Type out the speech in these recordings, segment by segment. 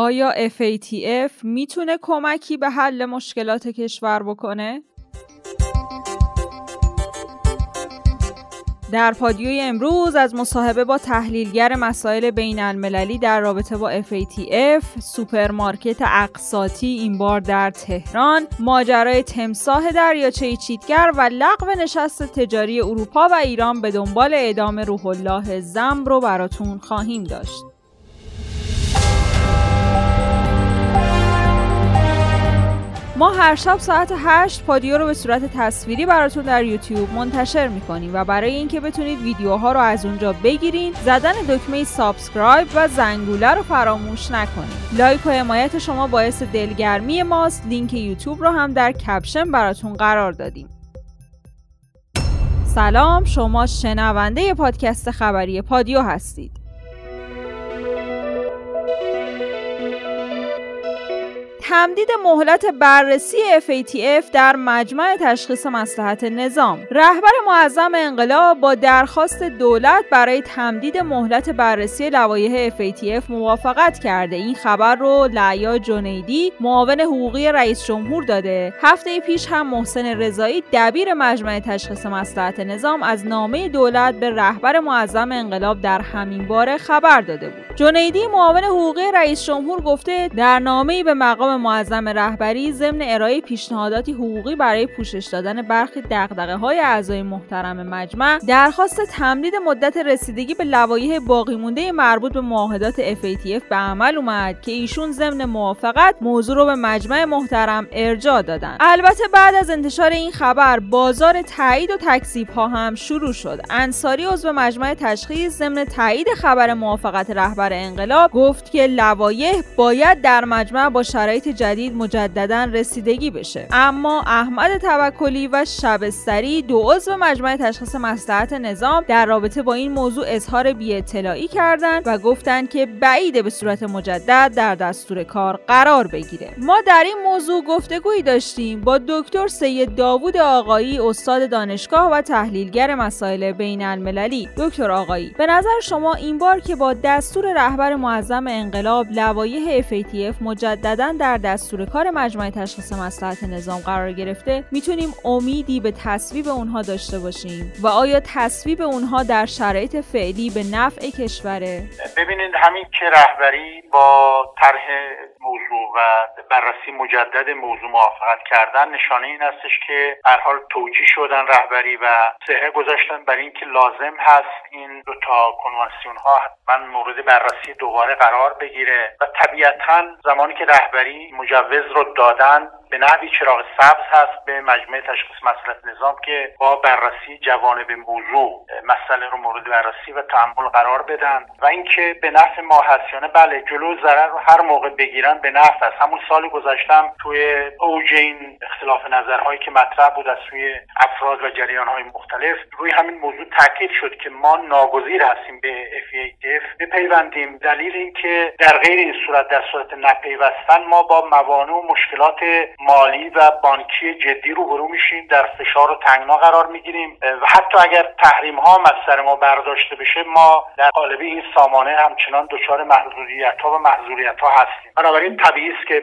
آیا FATF میتونه کمکی به حل مشکلات کشور بکنه؟ در پادیوی امروز از مصاحبه با تحلیلگر مسائل بین المللی در رابطه با FATF، سوپرمارکت اقساطی این بار در تهران، ماجرای تمساح دریاچه چیتگر و لغو نشست تجاری اروپا و ایران به دنبال اعدام روح الله زم رو براتون خواهیم داشت. ما هر شب ساعت 8 پادیو رو به صورت تصویری براتون در یوتیوب منتشر میکنیم و برای اینکه بتونید ویدیوها رو از اونجا بگیرین، زدن دکمه سابسکرایب و زنگوله رو فراموش نکنید. لایک و حمایت شما باعث دلگرمی ماست. لینک یوتیوب رو هم در کپشن براتون قرار دادیم. سلام، شما شنونده پادکست خبری پادیو هستید. تمدید مهلت بررسی FATF در مجمع تشخیص مصلحت نظام. رهبر معظم انقلاب با درخواست دولت برای تمدید مهلت بررسی لوایح FATF موافقت کرده. این خبر رو لعیا جنیدی، معاون حقوقی رئیس جمهور داده. هفته پیش هم محسن رضایی، دبیر مجمع تشخیص مصلحت نظام، از نامه دولت به رهبر معظم انقلاب در همین باره خبر داده بود. جنیدی، معاون حقوقی رئیس جمهور، گفته در نامه‌ای به مقام معظم رهبری ضمن ارائه پیشنهاداتی حقوقی برای پوشش دادن برخی دغدغه‌های اعضای محترم مجمع، درخواست تمدید مدت رسیدگی به لوایح باقی مانده مربوط به معاهدات FATF به عمل اومد که ایشون ضمن موافقت موضوع رو به مجمع محترم ارجاع دادن. البته بعد از انتشار این خبر، بازار تایید و تکذیب‌ها هم شروع شد. انصاری، عضو مجمع تشخیص، ضمن تایید خبر موافقت رهبر انقلاب، گفت که لوایح باید در مجمع با شرایط جدید مجدداً رسیدگی بشه. اما احمد توکلی و شبستری، دو عضو مجمع تشخیص مصلحت نظام، در رابطه با این موضوع اظهار بی‌اطلاعی کردند و گفتند که بعیده به صورت مجدد در دستور کار قرار بگیره. ما در این موضوع گفتگویی داشتیم با دکتر سید داوود آقایی، استاد دانشگاه و تحلیلگر مسائل بین المللی. دکتر آقایی، به نظر شما این بار که با دستور رهبر معظم انقلاب لوایح FATF مجدداً در دستور کار مجمع تشخیص مصلحت نظام قرار گرفته، میتونیم امیدی به تصویب اونها داشته باشیم و آیا تصویب اونها در شرایط فعلی به نفع کشوره؟ ببینید، همین که رهبری با طرح موضوع و بررسی مجدد موضوع موافقت کردن، نشانه این هستش که به هر حال توجیه شدن رهبری و سهره گذاشتن برای اینکه لازم هست این دو تا کنوانسیون ها حتما مورد بررسی دوباره قرار بگیره و طبیعتاً زمانی که رهبری مجوز رو دادن، به نحوی چراغ سبز هست به مجمع تشخیص مصلحت نظام که با بررسی جوانب موضوع مسئله رو مورد بررسی و تأمل قرار بدن و اینکه به نفع ما هستیانه. بله، جلو ضرر رو هر موقع بگیرن به نفع است. همون سال گذشتم توی اوج این اختلاف نظرهایی که مطرح بود از سوی افراد و جریان‌های مختلف، روی همین موضوع تاکید شد که ما ناگزیر هستیم به FATF بپیوندیم. دلیل اینکه در غیر این صورت، در صورت نپیوستن، ما با موانع و مشکلات مالی و بانکی جدی روبرو میشیم، در فشار و تنگنا قرار میگیریم و حتی اگر تحریم ها از سر ما برداشته بشه، ما در قالب این سامانه همچنان دچار محدودیت ها و محظوریت ها هستیم. بنابراین طبیعی است که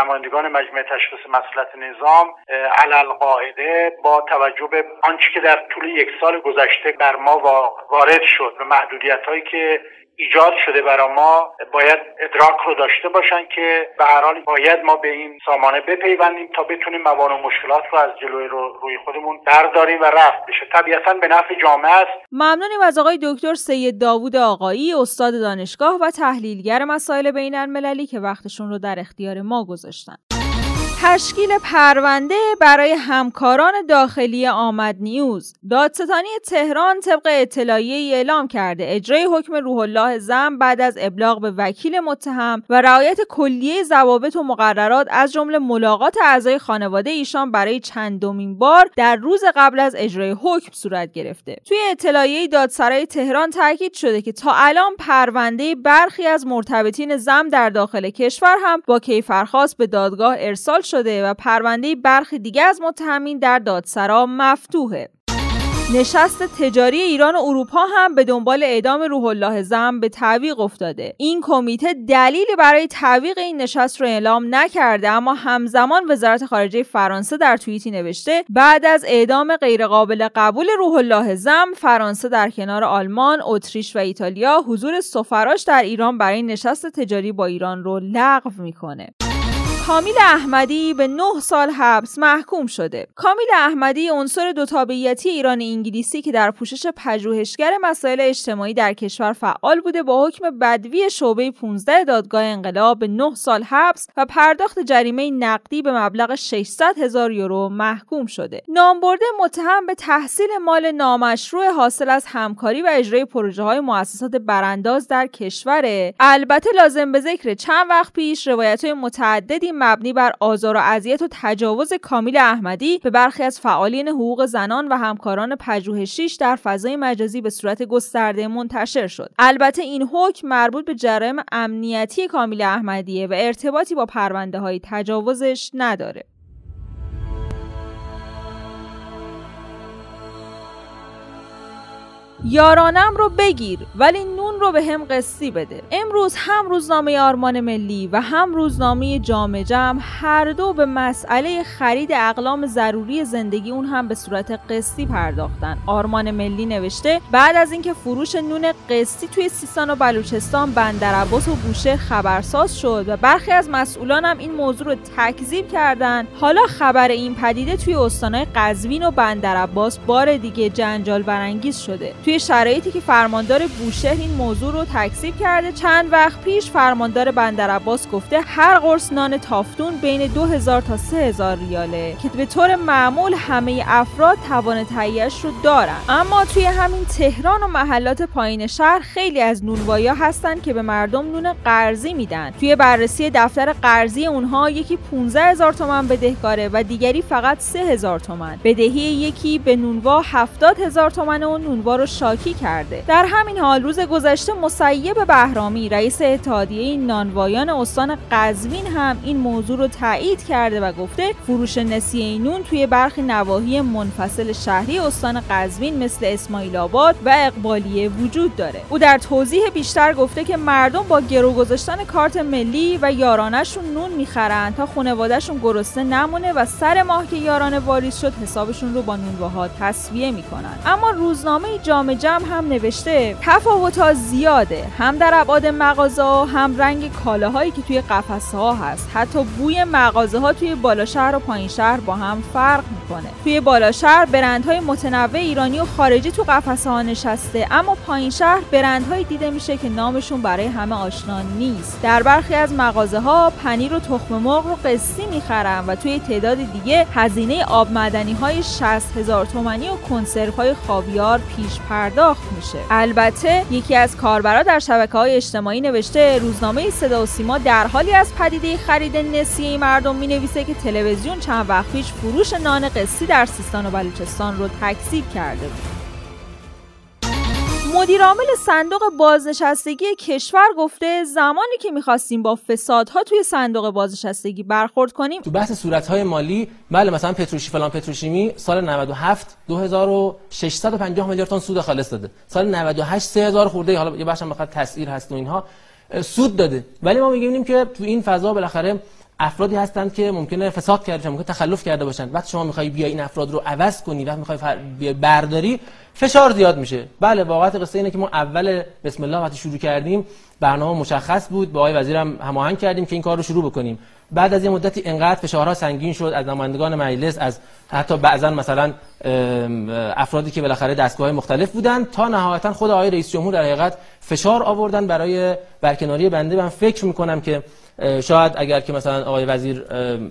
نمایندگان مجمع تشخیص مصلحت نظام علالقاعده با توجه به آنچه که در طول یک سال گذشته بر ما وارد شد و محدودیت هایی که ایجاد شده برای ما، باید ادراک رو داشته باشن که به هر حال باید ما به این سامانه بپیوندیم تا بتونیم موانع و مشکلات رو از جلوی روی خودمون برداریم و رفع بشه. طبیعتاً به نفع جامعه است. ممنونیم از آقای دکتر سید داوود آقایی، استاد دانشگاه و تحلیلگر مسائل بین المللی، که وقتشون رو در اختیار ما گذاشتن. تشکیل پرونده برای همکاران داخلی آمد نیوز. دادستانی تهران طبق اطلاعیه‌ای اعلام کرده اجرای حکم روح الله زم بعد از ابلاغ به وکیل متهم و رعایت کلیه ضوابط و مقررات از جمله ملاقات اعضای خانواده ایشان برای چندمین بار در روز قبل از اجرای حکم صورت گرفته. توی اطلاعیه دادسرای تهران تاکید شده که تا الان پرونده برخی از مرتبطین زم در داخل کشور هم با کیفرخواست به دادگاه ارسال شده و پرونده برخی دیگه از متهمین در دادسرا مفتوحه. نشست تجاری ایران و اروپا هم به دنبال اعدام روح الله زم به تعویق افتاده. این کمیته دلیلی برای تعویق این نشست رو اعلام نکرده، اما همزمان وزارت خارجه فرانسه در توییتی نوشته بعد از اعدام غیرقابل قبول روح الله زم، فرانسه در کنار آلمان، اتریش و ایتالیا حضور سفراش در ایران برای نشست تجاری با ایران رو لغو میکنه. کامیل احمدی به 9 سال حبس محکوم شده. کامیل احمدی عنصر دوتابعیتی ایران انگلیسی که در پوشش پژوهشگر مسائل اجتماعی در کشور فعال بوده، با حکم بدوی شعبه 15 دادگاه انقلاب به 9 سال حبس و پرداخت جریمه نقدی به مبلغ 600 هزار یورو محکوم شده. نامبرده متهم به تحصیل مال نامشروع حاصل از همکاری و اجرای پروژه‌های مؤسسات برانداز در کشور. البته لازم به ذکر چند وقت پیش روایت‌های متعددی مبنی بر آزار و اذیت و تجاوز کامیل احمدی به برخی از فعالین حقوق زنان و همکاران پژوهشیش در فضای مجازی به صورت گسترده منتشر شد. البته این حکم مربوط به جرایم امنیتی کامیل احمدیه و ارتباطی با پرونده های تجاوزش نداره. یارانم رو بگیر ولی نون رو به هم قصی بده. امروز هم روزنامه آرمان ملی و هم روزنامه جام جم هر دو به مسئله خرید اقلام ضروری زندگی اون هم به صورت قصی پرداختن. آرمان ملی نوشته بعد از اینکه فروش نون قصی توی سیستان و بلوچستان، بندرعباس و بوشهر خبرساز شد و برخی از مسئولان هم این موضوع رو تکذیب کردن، حالا خبر این پدیده توی استان‌های قزوین و بندرعباس بار دیگه جنجال برانگیز شده. توی شرایطی که فرماندار بوشهر این موضوع رو تکذیب کرده، چند وقت پیش فرماندار بندرعباس گفته هر قرص نان تافتون بین 2000 تا 3000 ریاله که به طور معمول همه افراد توان تهیه‌اش رو دارن، اما توی همین تهران و محلات پایین شهر خیلی از نونوایی‌ها هستن که به مردم نون قرضی میدن. توی بررسی دفتر قرضی اونها یکی 15000 تومان بدهکاره و دیگری فقط 3000 تومان. بدهی یکی به نونوا 70000 تومان و نونوا رو شاکی کرده. در همین حال روز گذشته مصیب بهرامی رئیس اتحادیه نانوایان استان قزوین هم این موضوع رو تایید کرده و گفته فروش نسیه نون توی برخی نواحی منفصل شهری استان قزوین مثل اسماعیل آباد و اقبالیه وجود داره. او در توضیح بیشتر گفته که مردم با گرو گذاشتن کارت ملی و یارانه‌شون نون میخرن تا خانواده‌شون گرسنه نمونه و سر ماه که یارانه واریز شد حسابشون رو با نونواها تسویه میکنن. اما روزنامه جام هم نوشته تفاوت‌ها زیاده، هم در ابعاد مغازه‌ها، هم رنگ کالاهایی که توی قفسه‌ها هست. حتی بوی مغازه‌ها توی بالاشهر و پایین شهر با هم فرق می‌کنه. توی بالاشهر برندهای متنوع ایرانی و خارجی تو قفسه‌ها نشسته، اما پایین شهر برندهایی دیده میشه که نامشون برای همه آشنا نیست. در برخی از مغازه‌ها پنیر و تخم مرغ رو قصی می‌خرن و توی تعداد دیگه هزینه آب معدنی‌های 60000 تومانی و کنسروهای خاویار پیش پرداخت میشه. البته یکی از کاربرا در شبکه‌های اجتماعی نوشته روزنامه صدا و سیما در حالی از پدیده خرید نسیه مردم مینویسه که تلویزیون چند وقت پیش فروش نان قصی در سیستان و بلوچستان رو تکذیب کرده بود. مدیرعامل صندوق بازنشستگی کشور گفته زمانی که میخواستیم با فسادها توی صندوق بازنشستگی برخورد کنیم، تو بحث صورت‌های مالی، بله مثلا پتروشی فلان پتروشیمی سال 97 2650 میلیارد تومان سود خالص داده، سال 98 3000 خورده، حالا یه بخش هم بخاطر تسعیر هست و اینها سود داده، ولی ما میگیم که تو این فضا بالاخره افرادی هستند که ممکنه فساد کرده، ممکنه تخلف کرده باشند. وقتی شما میخوای بیای این افراد رو عوض کنی، وقتی میخوای برداری، فشار زیاد میشه. بله واقعیت قصه اینه که ما اول بسم الله وقتی شروع کردیم برنامه مشخص بود، با آقای وزیرم هماهنگ کردیم که این کار رو شروع بکنیم. بعد از یه مدتی انقدر فشارها سنگین شد از نمایندگان مجلس، از حتی بعضن مثلا افرادی که بالاخره دستگاه‌های مختلف بودن، تا نهایتا خود آقای رئیس جمهور در حقیقت فشار آوردن برای برکناری بنده. من فکر می‌کنم که شاید اگر که مثلا آقای وزیر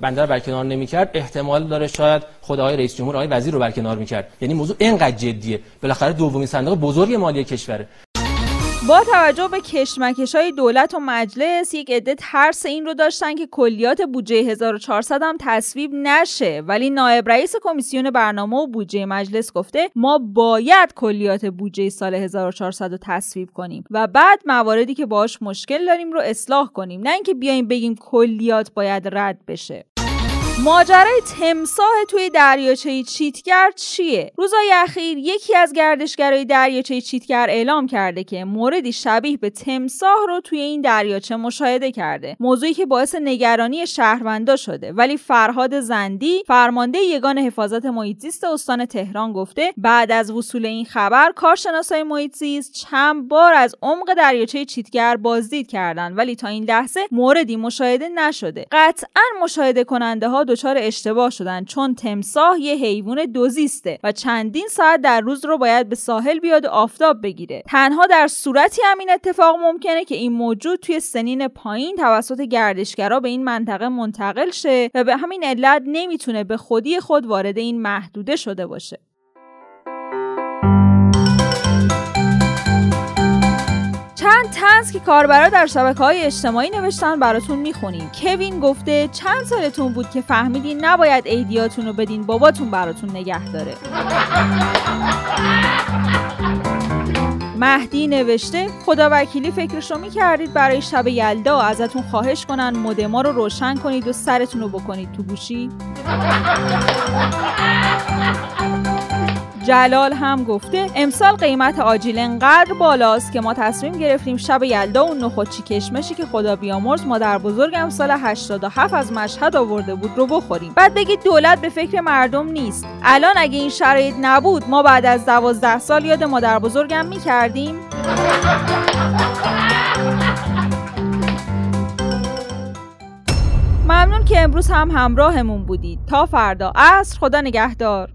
بنده رو برکنار نمی‌کرد، احتمال داره شاید خود آقای رئیس جمهور آقای وزیر رو برکنار می‌کرد. یعنی موضوع اینقدر جدیه، بالاخره دومین صندوق بزرگ مالی کشوره. با توجه به کشمکش‌های دولت و مجلس، یک عده ترس این رو داشتن که کلیات بودجه 1400 هم تصویب نشه، ولی نایب رئیس کمیسیون برنامه و بودجه مجلس گفته ما باید کلیات بودجه سال 1400 رو تصویب کنیم و بعد مواردی که باهاش مشکل داریم رو اصلاح کنیم، نه اینکه بیایم بگیم کلیات باید رد بشه. ماجرای تمساح توی دریاچه چیتگر چیه؟ روزهای اخیر یکی از گردشگرای دریاچه چیتگر اعلام کرده که موردی شبیه به تمساح رو توی این دریاچه مشاهده کرده. موضوعی که باعث نگرانی شهروندا شده. ولی فرهاد زندی، فرمانده یگان حفاظت محیط زیست استان تهران گفته بعد از وصول این خبر کارشناسای محیط زیست چند بار از عمق دریاچه چیتگر بازدید کردند ولی تا این لحظه موردی مشاهده نشده. قطعاً مشاهده کننده ها دچار اشتباه شدن چون تمساح یه حیوان دوزیسته و چندین ساعت در روز رو باید به ساحل بیاد و آفتاب بگیره. تنها در صورتی همین اتفاق ممکنه که این موجود توی سنین پایین توسط گردشگرا به این منطقه منتقل شه و به همین علت نمیتونه به خودی خود وارد این محدوده شده باشه. چند طنز که کاربرا در شبکه‌های اجتماعی نوشتن براتون میخونیم. کوین گفته چند سالتون بود که فهمیدین نباید ایدیاتون رو بدین باباتون براتون نگه داره. مهدی نوشته خدا وکیلی فکرشو میکردید برای شب یلدا ازتون خواهش کنن مودما رو روشن کنید و سرتون رو بکنید تو گوشی. جلال هم گفته امسال قیمت آجیل انقدر بالاست که ما تصمیم گرفتیم شب یلدا اون نخودچی کشمشی که خدا بیامرز مادر بزرگم سال 87 از مشهد آورده بود رو بخوریم. بعد بگید دولت به فکر مردم نیست. الان اگه این شرایط نبود ما بعد از 12 سال یاد مادر بزرگم میکردیم؟ ممنون که امروز همراهمون بودید. تا فردا عصر خدا نگهدار.